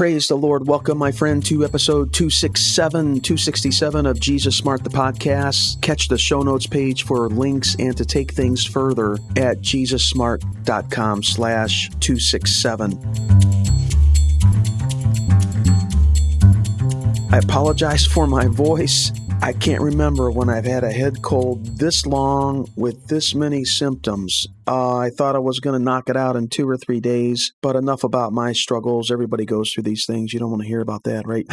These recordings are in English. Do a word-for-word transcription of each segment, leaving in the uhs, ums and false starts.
Praise the Lord. Welcome, my friend, to episode two sixty-seven of Jesus Smart, the podcast. Catch the show notes page for links and to take things further at jesussmart.com slash 267. I apologize for my voice. I can't remember when I've had a head cold this long with this many symptoms. Uh, I thought I was going to knock it out in two or three days, but enough about my struggles. Everybody goes through these things. You don't want to hear about that, right?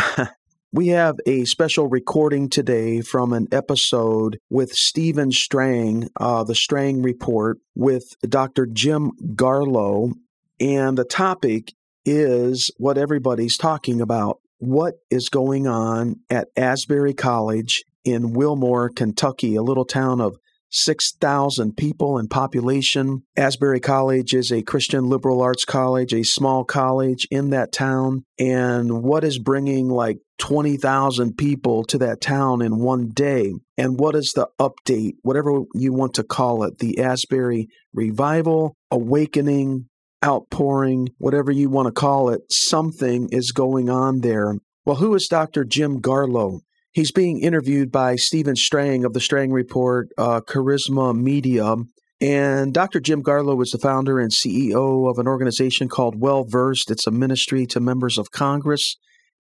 We have a special recording today from an episode with Stephen Strang, uh, the Strang Report, with Doctor Jim Garlow, and the topic is what everybody's talking about. What is going on at Asbury College in Wilmore, Kentucky, a little town of six thousand people in population? Asbury College is a Christian liberal arts college, a small college in that town. And what is bringing like twenty thousand people to that town in one day? And what is the update, whatever you want to call it, the Asbury revival, awakening, outpouring, whatever you want to call it, something is going on there. Well, who is Doctor Jim Garlow? He's being interviewed by Stephen Strang of the Strang Report, uh, Charisma Media. And Doctor Jim Garlow is the founder and C E O of an organization called Well-Versed. It's a ministry to members of Congress,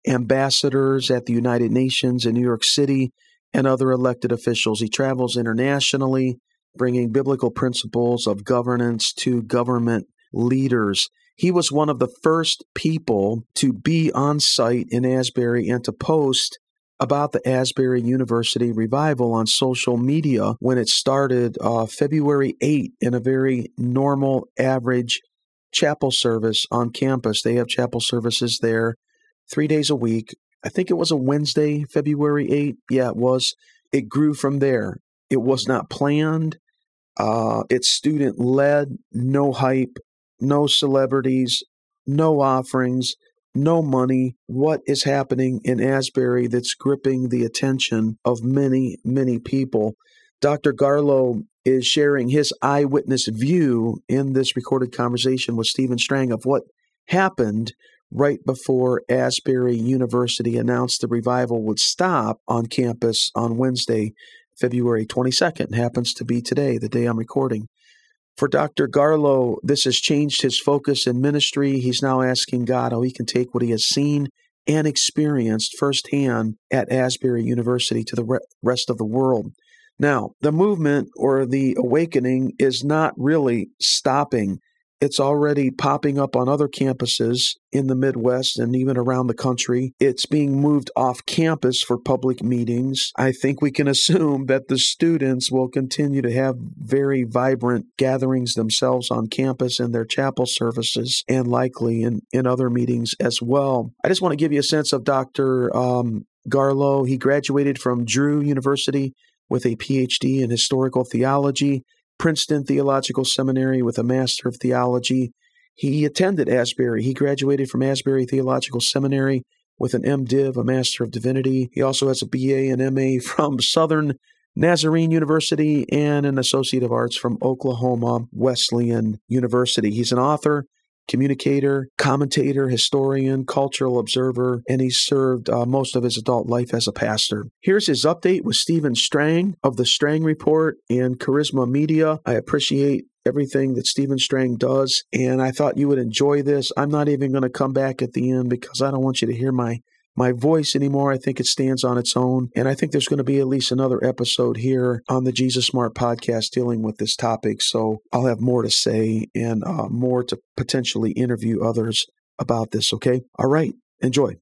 ambassadors at the United Nations in New York City, and other elected officials. He travels internationally, bringing biblical principles of governance to government leaders. He was one of the first people to be on site in Asbury and to post about the Asbury University revival on social media when it started uh, February eighth in a very normal, average chapel service on campus. They have chapel services there three days a week. I think it was a Wednesday, February eighth. Yeah, it was. It grew from there. It was not planned. Uh, it's student-led, no hype. No celebrities, no offerings, no money. What is happening in Asbury that's gripping the attention of many, many people? Doctor Garlow is sharing his eyewitness view in this recorded conversation with Stephen Strang of what happened right before Asbury University announced the revival would stop on campus on Wednesday, February twenty-second. It happens to be today, the day I'm recording. For Doctor Garlow, this has changed his focus in ministry. He's now asking God how he can take what he has seen and experienced firsthand at Asbury University to the rest of the world. Now, the movement or the awakening is not really stopping. It's already popping up on other campuses in the Midwest and even around the country. It's being moved off campus for public meetings. I think we can assume that the students will continue to have very vibrant gatherings themselves on campus in their chapel services and likely in, in other meetings as well. I just want to give you a sense of Doctor Um, Garlow. He graduated from Drew University with a P H D in historical theology, Princeton Theological Seminary with a Master of Theology. He attended Asbury. He graduated from Asbury Theological Seminary with an M Div, a Master of Divinity. He also has a B A and M A from Southern Nazarene University and an Associate of Arts from Oklahoma Wesleyan University. He's an author, communicator, commentator, historian, cultural observer, and he served uh, most of his adult life as a pastor. Here's his update with Stephen Strang of the Strang Report and Charisma Media. I appreciate everything that Stephen Strang does, and I thought you would enjoy this. I'm not even going to come back at the end because I don't want you to hear my my voice anymore. I think it stands on its own, and I think there's going to be at least another episode here on the Jesus Smart podcast dealing with this topic, so I'll have more to say and uh, more to potentially interview others about this, okay? All right, enjoy.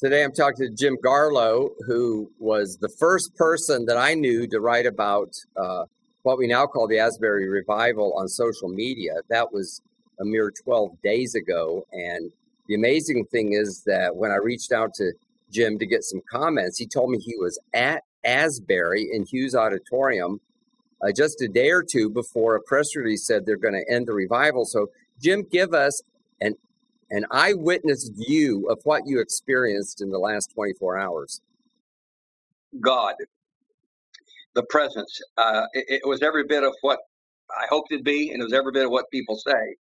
Today I'm talking to Jim Garlow, who was the first person that I knew to write about uh, what we now call the Asbury Revival on social media. That was a mere twelve days ago, and the amazing thing is that when I reached out to Jim to get some comments, he told me he was at Asbury in Hughes Auditorium uh, just a day or two before a press release said they're going to end the revival. So, Jim, give us an an eyewitness view of what you experienced in the last twenty-four hours. God, the presence, uh, it, it was every bit of what I hoped it'd be, and it was every bit of what people say.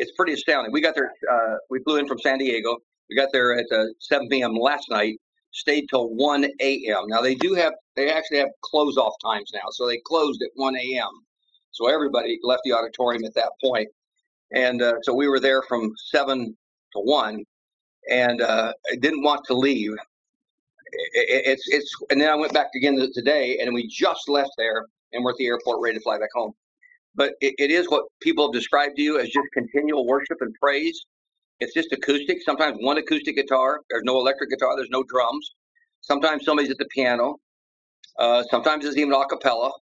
It's pretty astounding. We got there, uh, we flew in from San Diego, We got there at uh, seven p.m. last night, stayed till one a.m. Now, they do have, they actually have close-off times now, so they closed at one a.m. So everybody left the auditorium at that point. And uh, so we were there from seven to one, and uh, I didn't want to leave. It, it's it's and then I went back again today, and we just left there, and we're at the airport ready to fly back home. But it, it is what people have described to you as just continual worship and praise. It's just acoustic. Sometimes one acoustic guitar. There's no electric guitar. There's no drums. Sometimes somebody's at the piano. Uh, sometimes it's even a cappella.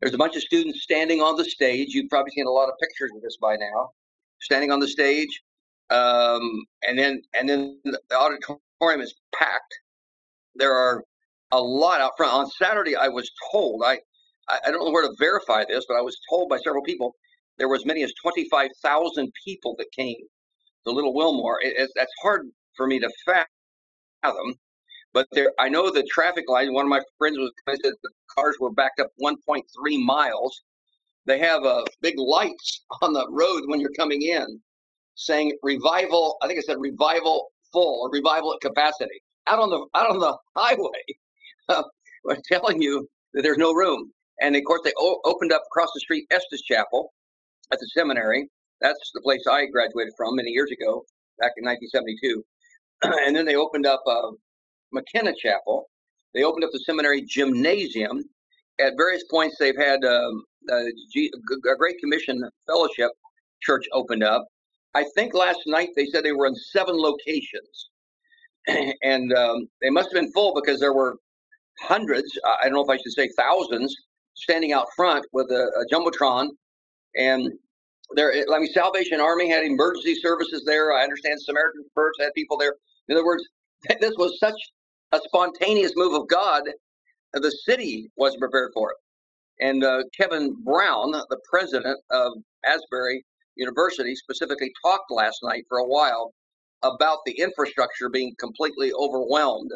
There's a bunch of students standing on the stage. You've probably seen a lot of pictures of this by now. Standing on the stage, um, and then and then the auditorium is packed. There are a lot out front. On Saturday, I was told, I, I don't know where to verify this, but I was told by several people, there were as many as twenty-five thousand people that came to Little Wilmore. It, it, that's hard for me to fathom, but there, I know the traffic line, one of my friends was said the cars were backed up one point three miles. They have uh, big lights on the road when you're coming in saying revival, I think it said revival full or revival at capacity. Out on the out on the highway, uh, we're telling you that there's no room. And of course, they o- opened up across the street Estes Chapel at the seminary. That's the place I graduated from many years ago, back in nineteen seventy-two. And then they opened up uh, McKenna Chapel. They opened up the seminary gymnasium. At various points, they've had um, a, G- a Great Commission Fellowship Church opened up. I think last night they said they were in seven locations. And um, they must have been full because there were hundreds, I don't know if I should say thousands, standing out front with a, a jumbotron. And there, I mean, Salvation Army had emergency services there. I understand Samaritan First had people there. In other words, this was such a spontaneous move of God, the city wasn't prepared for it. And uh, Kevin Brown, the president of Asbury University, specifically talked last night for a while about the infrastructure being completely overwhelmed.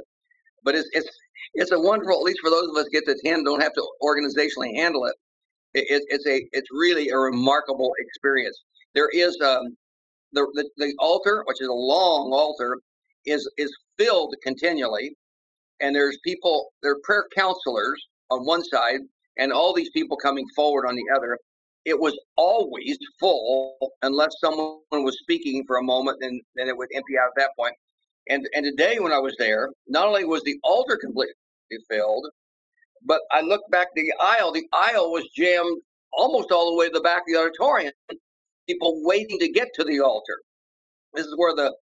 But it's it's it's a wonderful, at least for those of us who get to attend, don't have to organizationally handle it. It, it it's a it's really a remarkable experience. There is um the, the the altar, which is a long altar, is is filled continually, and there's people, there are prayer counselors on one side, and all these people coming forward on the other. It was always full unless someone was speaking for a moment, and then it would empty out at that point. And and today when I was there, not only was the altar completely filled, but I looked back the aisle. The aisle was jammed almost all the way to the back of the auditorium, people waiting to get to the altar. This is where the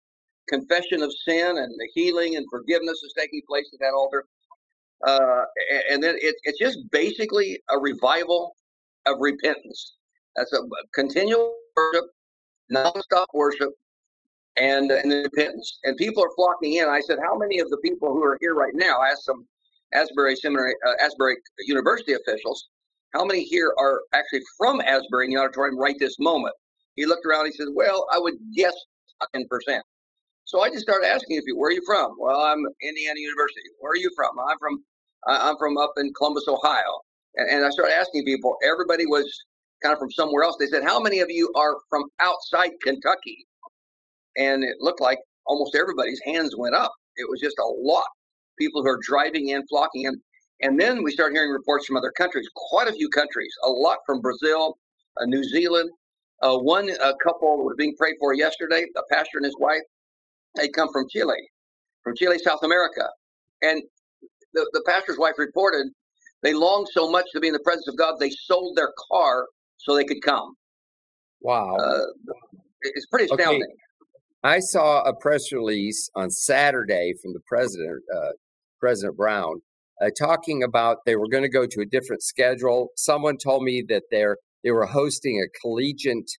confession of sin and the healing and forgiveness is taking place at that altar. Uh, and then it, it's just basically a revival of repentance. That's a continual worship, non-stop worship, and and then repentance. And people are flocking in. I said, how many of the people who are here right now, I asked some Asbury Seminary, uh, Asbury University officials, how many here are actually from Asbury in the auditorium right this moment? He looked around, he said, well, I would guess ten percent. So I just started asking if you, where are you from? Well, I'm Indiana University. Where are you from? I'm from, I'm from up in Columbus, Ohio. And I started asking people, everybody was kind of from somewhere else. They said, how many of you are from outside Kentucky? And it looked like almost everybody's hands went up. It was just a lot. People who are driving in, flocking in. And then we started hearing reports from other countries, quite a few countries, a lot from Brazil, uh, New Zealand. Uh, one a couple was being prayed for yesterday, the pastor and his wife. They come from Chile, from Chile, South America. And the, the pastor's wife reported, they longed so much to be in the presence of God, they sold their car so they could come. Wow. Uh, it's pretty astounding. Okay. I saw a press release on Saturday from the president, uh, President Brown, uh, talking about they were going to go to a different schedule. Someone told me that they're, they were hosting a collegiate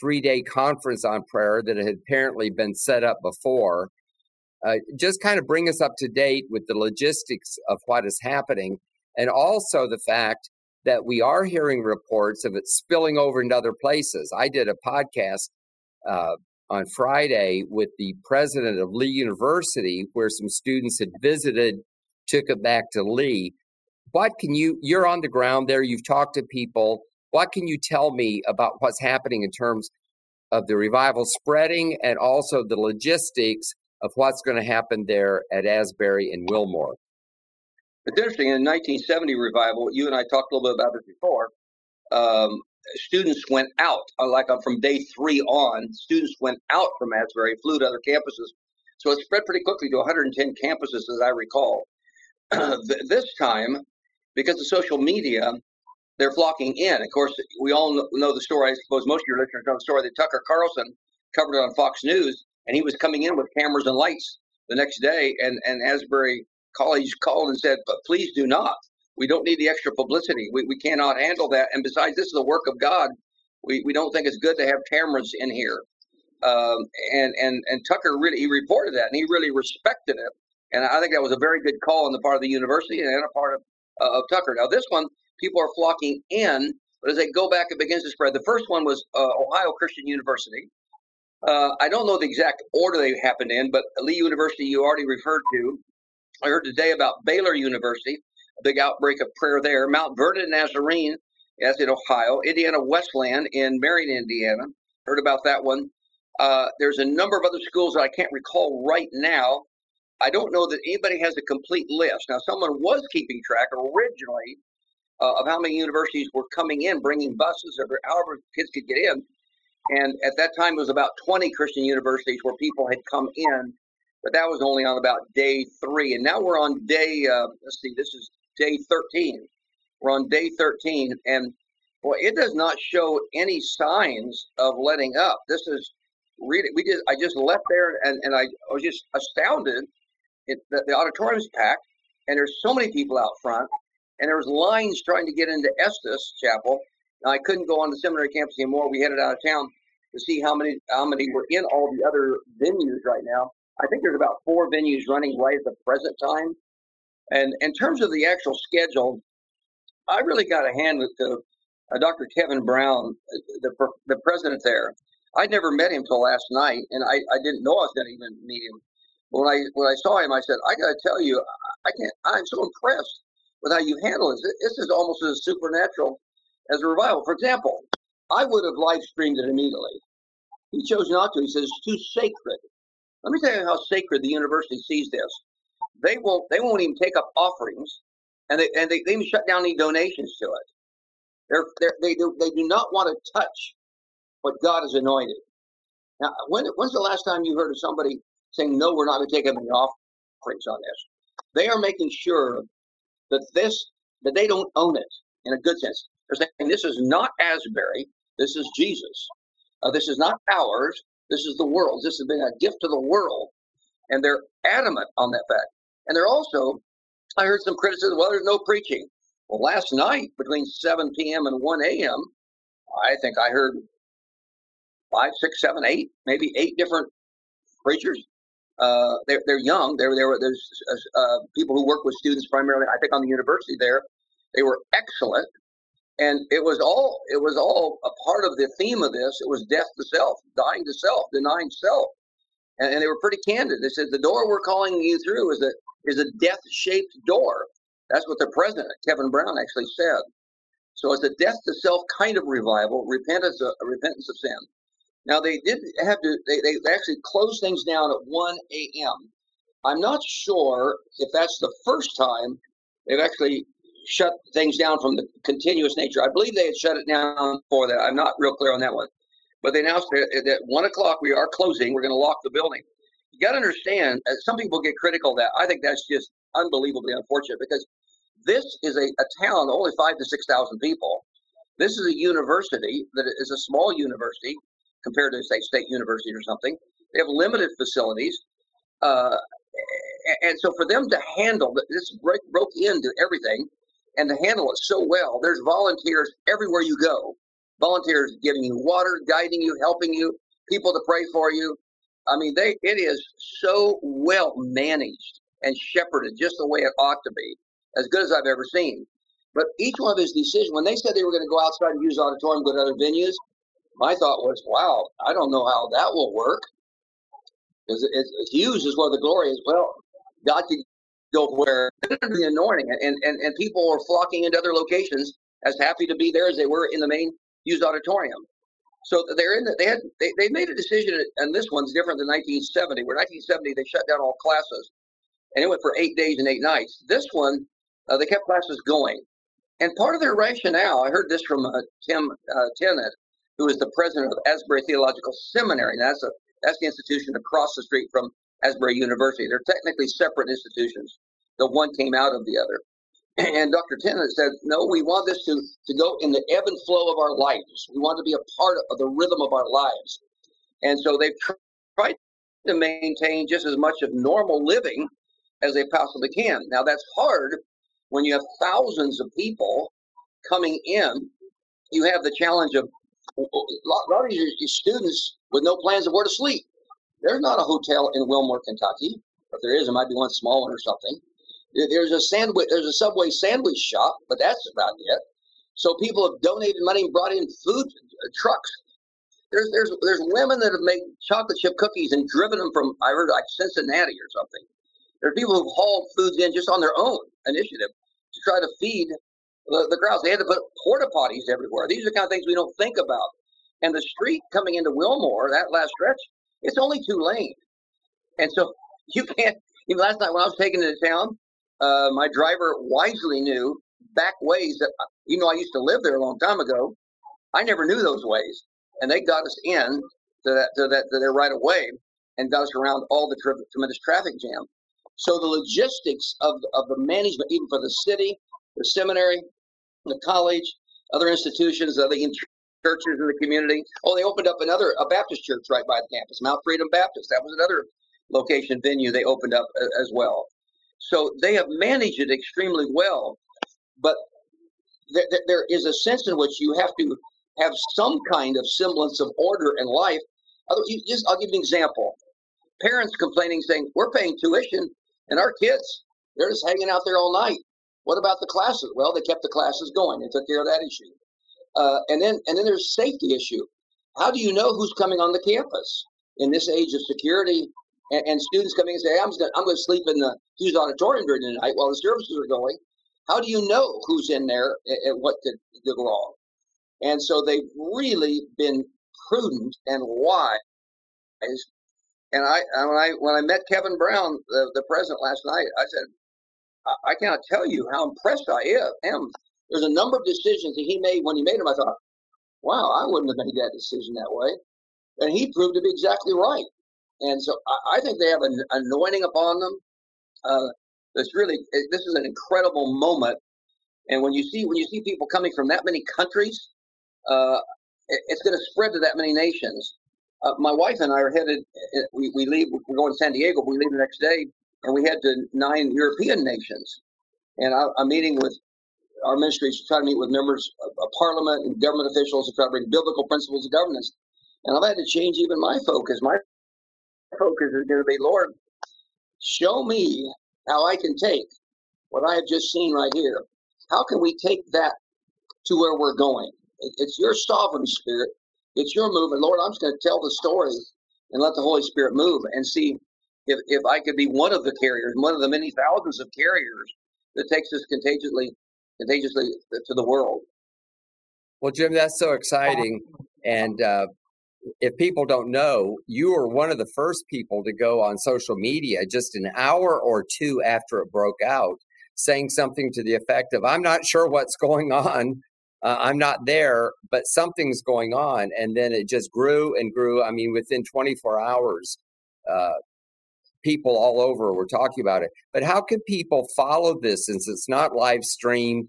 three-day conference on prayer that had apparently been set up before. Uh, just kind of bring us up to date with the logistics of what is happening. And also the fact that we are hearing reports of it spilling over into other places. I did a podcast uh, on Friday with the president of Lee University, where some students had visited, took it back to Lee. What can you, you're on the ground there, you've talked to people. What can you tell me about what's happening in terms of the revival spreading and also the logistics of what's going to happen there at Asbury and Wilmore. It's interesting, in the nineteen seventy revival, you and I talked a little bit about this before, um, students went out, like from day three on, students went out from Asbury, flew to other campuses. So it spread pretty quickly to one hundred ten campuses, as I recall. This time, because of social media, they're flocking in. Of course, we all know the story, I suppose most of your listeners know the story, that Tucker Carlson covered it on Fox News, and he was coming in with cameras and lights the next day, and, and Asbury College called and said, but please do not. We don't need the extra publicity. We we cannot handle that. And besides, this is the work of God. We we don't think it's good to have cameras in here. Um, and, and, and Tucker really, he reported that, and he really respected it. And I think that was a very good call on the part of the university and a part of, uh, of Tucker. Now, this one, people are flocking in, but as they go back, it begins to spread. The first one was uh, Ohio Christian University. Uh, I don't know the exact order they happened in, but Lee University you already referred to. I heard today about Baylor University, a big outbreak of prayer there. Mount Vernon Nazarene, that's in Ohio. Indiana Westland in Marion, Indiana. Heard about that one. Uh, there's a number of other schools that I can't recall right now. I don't know that anybody has a complete list. Now, someone was keeping track originally uh, of how many universities were coming in, bringing buses, or however kids could get in. And at that time, it was about twenty Christian universities where people had come in, but that was only on about day three. And now we're on day, uh, let's see, this is day thirteen. We're on day thirteen, and well, it does not show any signs of letting up. This is really, we just, I just left there, and, and I was just astounded. It, the, the auditorium's packed, and there's so many people out front, and there was lines trying to get into Estes Chapel. Now, I couldn't go on the seminary campus anymore. We headed out of town to see how many how many were in all the other venues right now. I think there's about four venues running right at the present time. And in terms of the actual schedule, I really got a hand with the, uh, Doctor Kevin Brown, the the president there. I never met him till last night, and I, I didn't know I was going to even meet him. But when I when I saw him, I said, I got to tell you, I can't. I'm so impressed with how you handle this. This is almost as supernatural as a revival. For example, I would have live streamed it immediately. He chose not to. He says it's too sacred. Let me tell you how sacred the university sees this. They won't. They won't even take up offerings, and they and they, they even shut down any donations to it. They're, they're, they do, they do not want to touch what God has anointed. Now, when when's the last time you heard of somebody saying, "No, we're not going to take up any offerings on this"? They are making sure that this that they don't own it in a good sense. They're saying, this is not Asbury, this is Jesus. Uh, this is not ours, this is the world. This has been a gift to the world. And they're adamant on that fact. And they're also, I heard some criticism, well, there's no preaching. Well, last night, between seven p.m. and one a.m., I think I heard five, six, seven, eight, maybe eight different preachers. Uh, they're, they're young. They're, they're, there's uh, people who work with students primarily, I think, on the university there. They were excellent. And it was all it was all a part of the theme of this. It was death to self, dying to self, denying self. And, and they were pretty candid. They said, the door we're calling you through is a, is a death-shaped door. That's what the president, Kevin Brown, actually said. So it's a death to self kind of revival, repentance of, repentance of sin. Now, they did have to, they, they actually closed things down at one a.m. I'm not sure if that's the first time they've actually shut things down from the continuous nature. I believe they had shut it down before that. I'm not real clear on that one. But they announced that at one o'clock we are closing. We're going to lock the building. You got to understand, some people get critical of that. I think that's just unbelievably unfortunate because this is a, a town, only five to six thousand people. This is a university that is a small university compared to, say, State University or something. They have limited facilities. Uh, and so for them to handle, this break, broke into everything, and to handle it so well, there's volunteers everywhere you go. Volunteers giving you water, guiding you, helping you, people to pray for you. I mean, they it is so well managed and shepherded just the way it ought to be, as good as I've ever seen. But each one of his decisions, when they said they were going to go outside and use the auditorium, go to other venues, my thought was, wow, I don't know how that will work. Because Hughes is where the glory is. Well, God can go where the anointing and, and and people were flocking into other locations as happy to be there as they were in the main Hughes Auditorium. So they're in the, they had they, they made a decision, and this one's different than nineteen seventy. Where nineteen seventy they shut down all classes, and it went for eight days and eight nights. This one uh, they kept classes going, and part of their rationale, I heard this from uh, Tim uh, Tennant, who is the president of Asbury Theological Seminary. Now, that's a that's the institution across the street from Asbury University. They're technically separate institutions. The one came out of the other. And Doctor Tennant said, no, we want this to, to go in the ebb and flow of our lives. We want to be a part of the rhythm of our lives. And so they've tr- tried to maintain just as much of normal living as they possibly can. Now, that's hard when you have thousands of people coming in. You have the challenge of a lot, a lot of your, your students with no plans of where to sleep. There's not a hotel in Wilmore, Kentucky. If there is, it might be one small one or something. There's a sandwich. There's a Subway sandwich shop, but that's about it. So people have donated money and brought in food uh, trucks. There's there's there's women that have made chocolate chip cookies and driven them from, I heard, like Cincinnati or something. There are people who've hauled foods in just on their own initiative to try to feed the, the crowds. They had to put porta potties everywhere. These are the kind of things we don't think about. And the street coming into Wilmore, that last stretch, it's only two lanes, and so you can't. Even last night when I was taken into town. Uh, my driver wisely knew back ways that, you know, I used to live there a long time ago. I never knew those ways. And they got us in to that, to that, to their right of way and got us around all the tri- tremendous traffic jam. So the logistics of, of the management, even for the city, the seminary, the college, other institutions, other churches in the community. Oh, they opened up another, a Baptist church right by the campus, Mount Freedom Baptist. That was another location venue they opened up as well. So they have managed it extremely well, but th- th- there is a sense in which you have to have some kind of semblance of order in life. You just, I'll give you an example. Parents complaining, saying, we're paying tuition, and our kids, they're just hanging out there all night. What about the classes? Well, they kept the classes going and took care of that issue. Uh, and then and then there's safety issue. How do you know who's coming on the campus in this age of security? And students coming and say, I'm going I'm going to sleep in the Hughes Auditorium during the night while the services are going. How do you know who's in there and what could go wrong? And so they've really been prudent and wise. And I when I when I met Kevin Brown, the, the president, last night, I said, I, I cannot tell you how impressed I am. There's a number of decisions that he made. When he made them, I thought, wow, I wouldn't have made that decision that way. And he proved to be exactly right. And so I think they have an anointing upon them. Uh, it's really, this is an incredible moment. And when you see when you see people coming from that many countries, uh, it's going to spread to that many nations. Uh, my wife and I are headed, we, we leave, we're going to San Diego, we leave the next day, and we head to nine European nations. And I, I'm meeting with our ministries to try to meet with members of, of parliament and government officials to try to bring biblical principles of governance. And I've had to change even my focus. My focus is going to be, Lord, show me how I can take what I have just seen right here. How can we take that to where we're going? It's your sovereign spirit. It's your movement. Lord, I'm just going to tell the story and let the Holy Spirit move and see if, if I could be one of the carriers, one of the many thousands of carriers that takes us contagiously, contagiously to the world. Well, Jim, that's so exciting. And, uh, if people don't know, you were one of the first people to go on social media just an hour or two after it broke out, saying something to the effect of, I'm not sure what's going on. Uh, I'm not there, but something's going on. And then it just grew and grew. I mean, within twenty-four hours, uh, people all over were talking about it. But how can people follow this since it's not live streamed?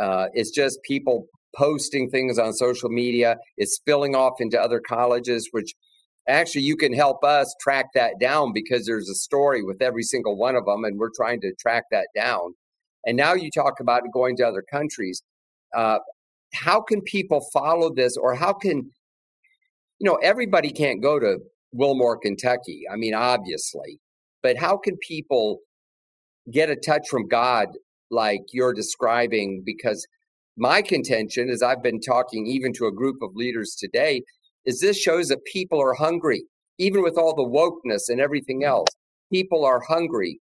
Uh, it's just people posting things on social media. It's spilling off into other colleges, which actually you can help us track that down because there's a story with every single one of them, and we're trying to track that down. And now you talk about going to other countries. Uh, how can people follow this, or how can, you know, everybody can't go to Wilmore, Kentucky. I mean, obviously, but how can people get a touch from God like you're describing? Because my contention, as I've been talking even to a group of leaders today, is this shows that people are hungry, even with all the wokeness and everything else. People are hungry.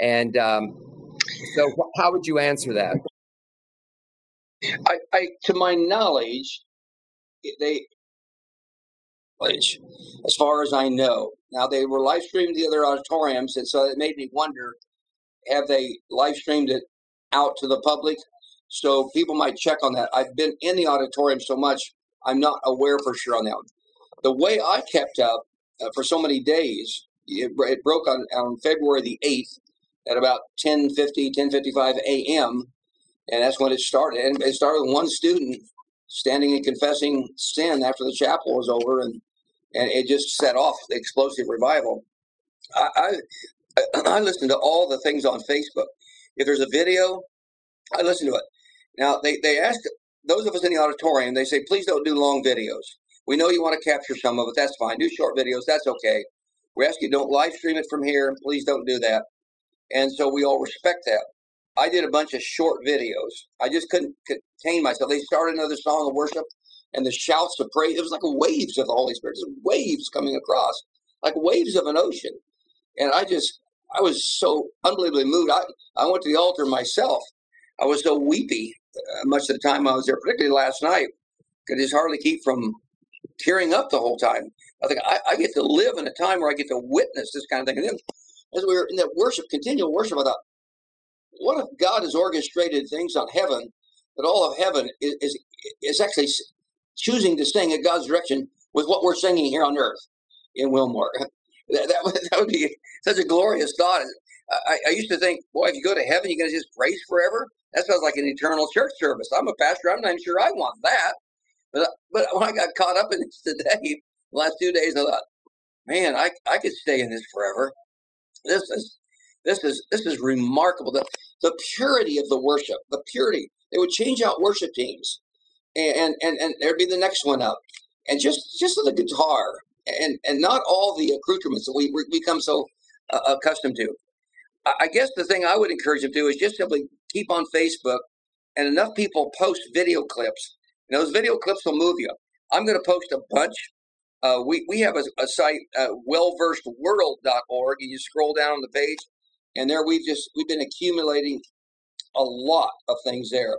And um, so how would you answer that? I, I, to my knowledge, they, place, as far as I know. Now, they were live streamed the other auditoriums, and so it made me wonder, have they live streamed it out to the public? So people might check on that. I've been in the auditorium so much, I'm not aware for sure on that one. The way I kept up uh, for so many days, it, it broke on, on February the eighth at about ten fifty, ten fifty-five a.m., and that's when it started. And it started with one student standing and confessing sin after the chapel was over, and, and it just set off the explosive revival. I, I, I listen to all the things on Facebook. If there's a video, I listen to it. Now, they, they ask those of us in the auditorium, they say, please don't do long videos. We know you want to capture some of it. That's fine. Do short videos. That's okay. We ask you don't live stream it from here. Please don't do that. And so we all respect that. I did a bunch of short videos. I just couldn't contain myself. They started another song of worship, and the shouts of praise. It was like waves of the Holy Spirit, just waves coming across, like waves of an ocean. And I just, I was so unbelievably moved. I, I went to the altar myself. I was so weepy uh, much of the time I was there, particularly last night. Could just hardly keep from tearing up the whole time. I think I, I get to live in a time where I get to witness this kind of thing. And then as we were in that worship, continual worship, I thought, what if God has orchestrated things on heaven, that all of heaven is, is is actually choosing to sing at God's direction with what we're singing here on earth in Wilmore? That, that, would, that would be such a glorious thought. I, I used to think, boy, if you go to heaven, you're going to just praise forever? That sounds like an eternal church service. I'm a pastor. I'm not even sure I want that. But, but when I got caught up in this today, the last two days, I thought, man, I, I could stay in this forever. This is... This is this is remarkable. The, the purity of the worship, the purity. They would change out worship teams, and and and there'd be the next one up, and just just the guitar, and and not all the accoutrements that we become so uh, accustomed to. I guess the thing I would encourage them to do is just simply keep on Facebook, and enough people post video clips, and those video clips will move you. I'm going to post a bunch. Uh, we we have a, a site, uh, well versed world dot org, and you scroll down on the page. And there we've just, we've been accumulating a lot of things there.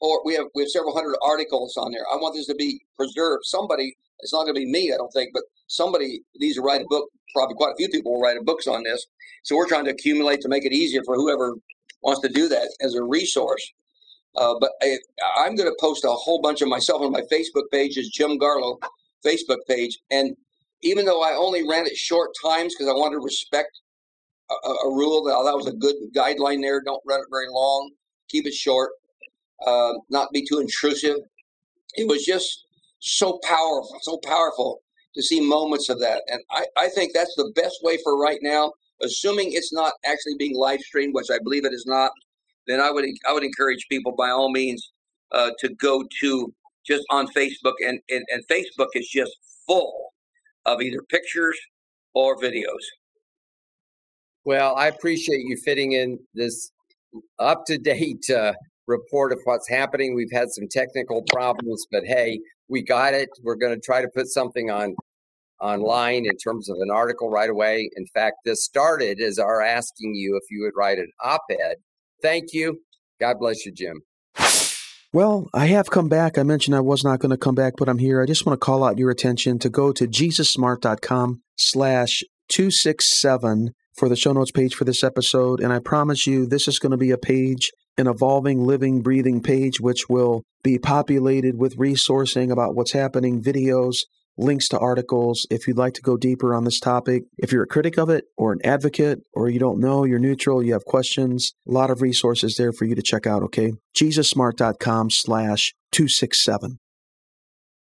Or we have we have several hundred articles on there. I want this to be preserved. Somebody, it's not going to be me, I don't think, but somebody needs to write a book. Probably quite a few people will write books on this. So we're trying to accumulate to make it easier for whoever wants to do that as a resource. Uh, but I, I'm going to post a whole bunch of myself on my Facebook page, is Jim Garlow Facebook page. And even though I only ran it short times because I wanted to respect A, a rule that, that was a good guideline there. Don't run it very long. Keep it short. Uh, not be too intrusive. It was just so powerful, so powerful to see moments of that. And I, I think that's the best way for right now, assuming it's not actually being live streamed, which I believe it is not, then I would I would encourage people by all means uh, to go to just on Facebook. And, and, and Facebook is just full of either pictures or videos. Well, I appreciate you fitting in this up-to-date uh, report of what's happening. We've had some technical problems, but hey, we got it. We're going to try to put something on online in terms of an article right away. In fact, this started as our asking you if you would write an op-ed. Thank you. God bless you, Jim. Well, I have come back. I mentioned I was not going to come back, but I'm here. I just want to call out your attention to go to jesus smart dot com slash two sixty-seven for the show notes page for this episode. And I promise you, this is going to be a page, an evolving, living, breathing page, which will be populated with resourcing about what's happening, videos, links to articles. If you'd like to go deeper on this topic, if you're a critic of it or an advocate, or you don't know, you're neutral, you have questions, a lot of resources there for you to check out, okay? jesus smart dot com slash two sixty-seven.